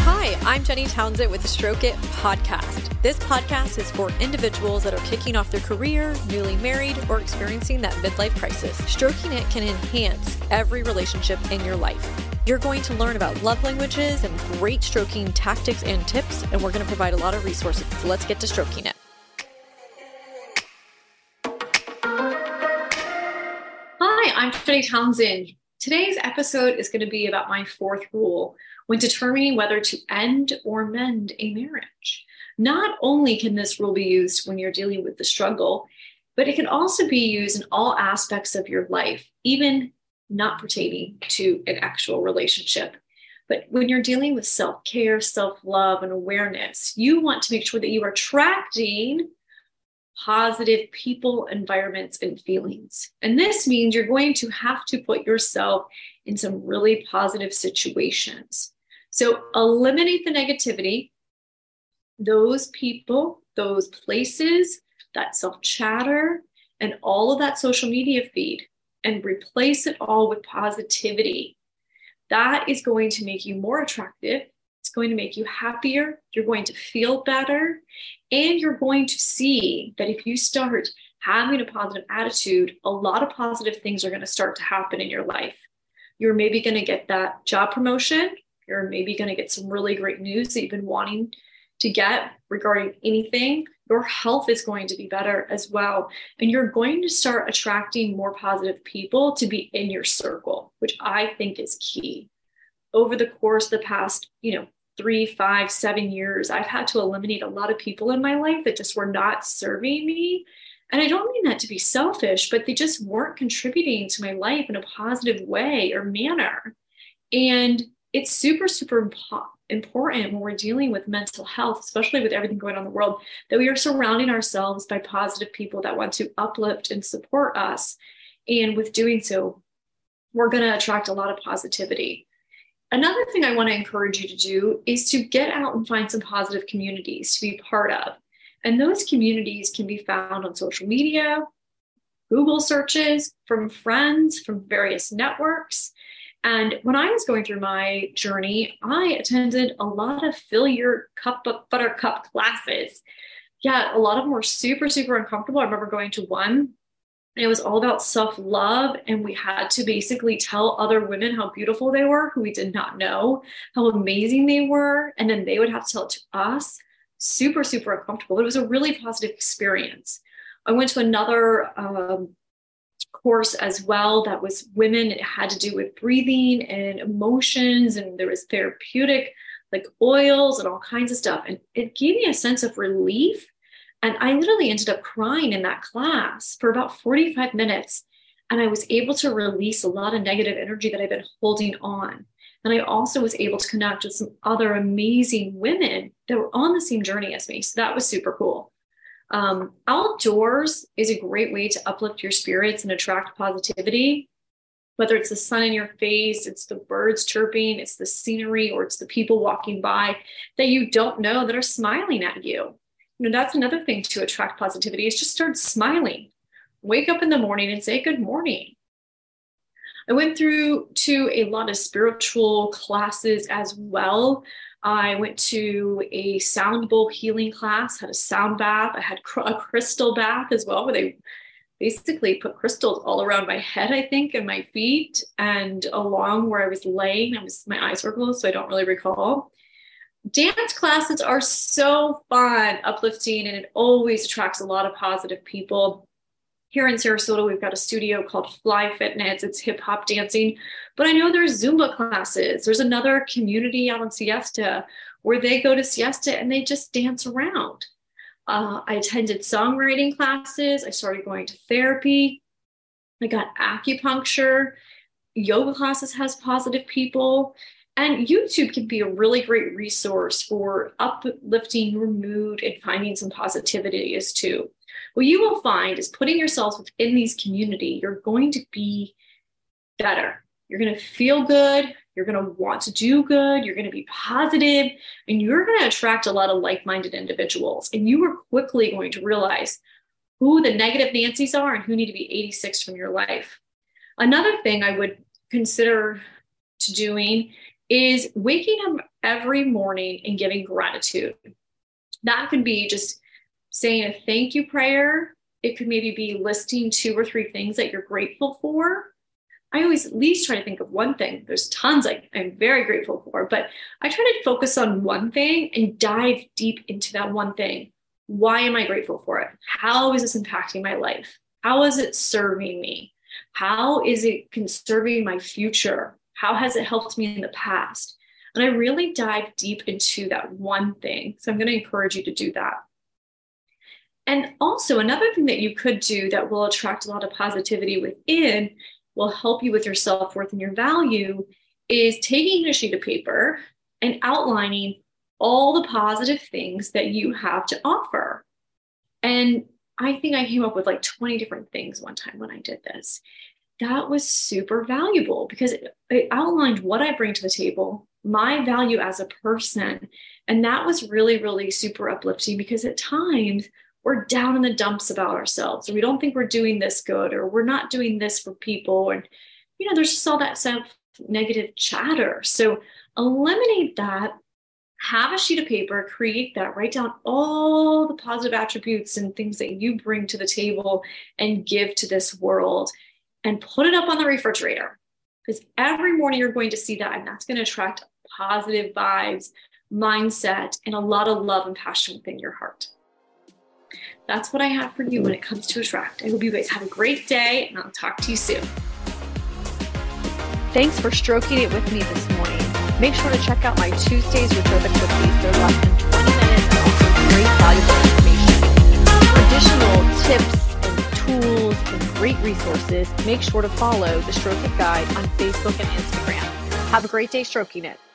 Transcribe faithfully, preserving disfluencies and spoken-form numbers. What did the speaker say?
Hi, I'm Jenny Townsend with the Stroke It Podcast. This podcast is for individuals that are kicking off their career, newly married, or experiencing that midlife crisis. Stroking it can enhance every relationship in your life. You're going to learn about love languages and great stroking tactics and tips, and we're going to provide a lot of resources. So let's get to stroking it. Hi, I'm Jenny Townsend. Today's episode is going to be about my fourth rule when determining whether to end or mend a marriage. Not only can this rule be used when you're dealing with the struggle, but it can also be used in all aspects of your life, even not pertaining to an actual relationship. But when you're dealing with self-care, self-love, and awareness, you want to make sure that you are attracting positive people, environments, and feelings. And this means you're going to have to put yourself in some really positive situations. So eliminate the negativity, those people, those places, that self-chatter, and all of that social media feed, and replace it all with positivity. That is going to make you more attractive. It's going to make you happier. You're going to feel better. And you're going to see that if you start having a positive attitude, a lot of positive things are going to start to happen in your life. You're maybe going to get that job promotion. You're maybe going to get some really great news that you've been wanting to get regarding anything. Your health is going to be better as well. And you're going to start attracting more positive people to be in your circle, which I think is key. Over the course of the past, you know, three, five, seven years, I've had to eliminate a lot of people in my life that just were not serving me. And I don't mean that to be selfish, but they just weren't contributing to my life in a positive way or manner. And it's super, super impo- important when we're dealing with mental health, especially with everything going on in the world, that we are surrounding ourselves by positive people that want to uplift and support us. And with doing so, we're going to attract a lot of positivity. Another thing I want to encourage you to do is to get out and find some positive communities to be part of. And those communities can be found on social media, Google searches, from friends, from various networks. And when I was going through my journey, I attended a lot of fill your cup of buttercup classes. Yeah, a lot of them were super, super uncomfortable. I remember going to one and it was all about self-love. And we had to basically tell other women how beautiful they were, who we did not know, how amazing they were. And then they would have to tell it to us. Super, super uncomfortable. It was a really positive experience. I went to another um course as well that was women. It had to do with breathing and emotions, and there was therapeutic like oils and all kinds of stuff, and it gave me a sense of relief. And I literally ended up crying in that class for about forty-five minutes, and I was able to release a lot of negative energy that I've been holding on. And I also was able to connect with some other amazing women that were on the same journey as me, so that was super cool. Um, outdoors is a great way to uplift your spirits and attract positivity, whether it's the sun in your face, it's the birds chirping, it's the scenery, or it's the people walking by that you don't know that are smiling at you. You know, that's another thing to attract positivity, is just start smiling. Wake up in the morning and say, good morning. I went through to a lot of spiritual classes as well. I went to a sound bowl healing class, had a sound bath. I had a crystal bath as well, where they basically put crystals all around my head, I think, and my feet, and along where I was laying. I was, my eyes were closed, so I don't really recall. Dance classes are so fun, uplifting, and it always attracts a lot of positive people. Here in Sarasota, we've got a studio called Fly Fitness. It's hip hop dancing, but I know there's Zumba classes. There's another community out on Siesta where they go to Siesta and they just dance around. Uh, I attended songwriting classes. I started going to therapy. I got acupuncture. Yoga classes has positive people. And YouTube can be a really great resource for uplifting your mood and finding some positivity as too. What you will find is putting yourselves within these community, you're going to be better. You're going to feel good. You're going to want to do good. You're going to be positive, and you're going to attract a lot of like-minded individuals. And you are quickly going to realize who the negative Nancy's are and who need to be eighty-six from your life. Another thing I would consider to doing is waking up every morning and giving gratitude. That could be just saying a thank you prayer. It could maybe be listing two or three things that you're grateful for. I always at least try to think of one thing. There's tons I, I'm very grateful for, but I try to focus on one thing and dive deep into that one thing. Why am I grateful for it? How is this impacting my life? How is it serving me? How is it conserving my future? How has it helped me in the past? And I really dive deep into that one thing. So I'm going to encourage you to do that. And also another thing that you could do that will attract a lot of positivity within, will help you with your self-worth and your value, is taking a sheet of paper and outlining all the positive things that you have to offer. And I think I came up with like twenty different things one time when I did this. That was super valuable because it, it outlined what I bring to the table, my value as a person. And that was really, really super uplifting because at times we're down in the dumps about ourselves, or we don't think we're doing this good, or we're not doing this for people. And, you know, there's just all that self-negative chatter. So eliminate that, have a sheet of paper, create that, write down all the positive attributes and things that you bring to the table and give to this world, and put it up on the refrigerator, because every morning you're going to see that, and that's going to attract positive vibes, mindset, and a lot of love and passion within your heart. That's what I have for you when it comes to attract. I hope you guys have a great day, and I'll talk to you soon. Thanks for stroking it with me this morning. Make sure to check out my Tuesdays, which are the quickies. They're less than twenty minutes and also very valuable information. For additional tips and tools and great resources, make sure to follow the Stroke It Guide on Facebook and Instagram. Have a great day stroking it.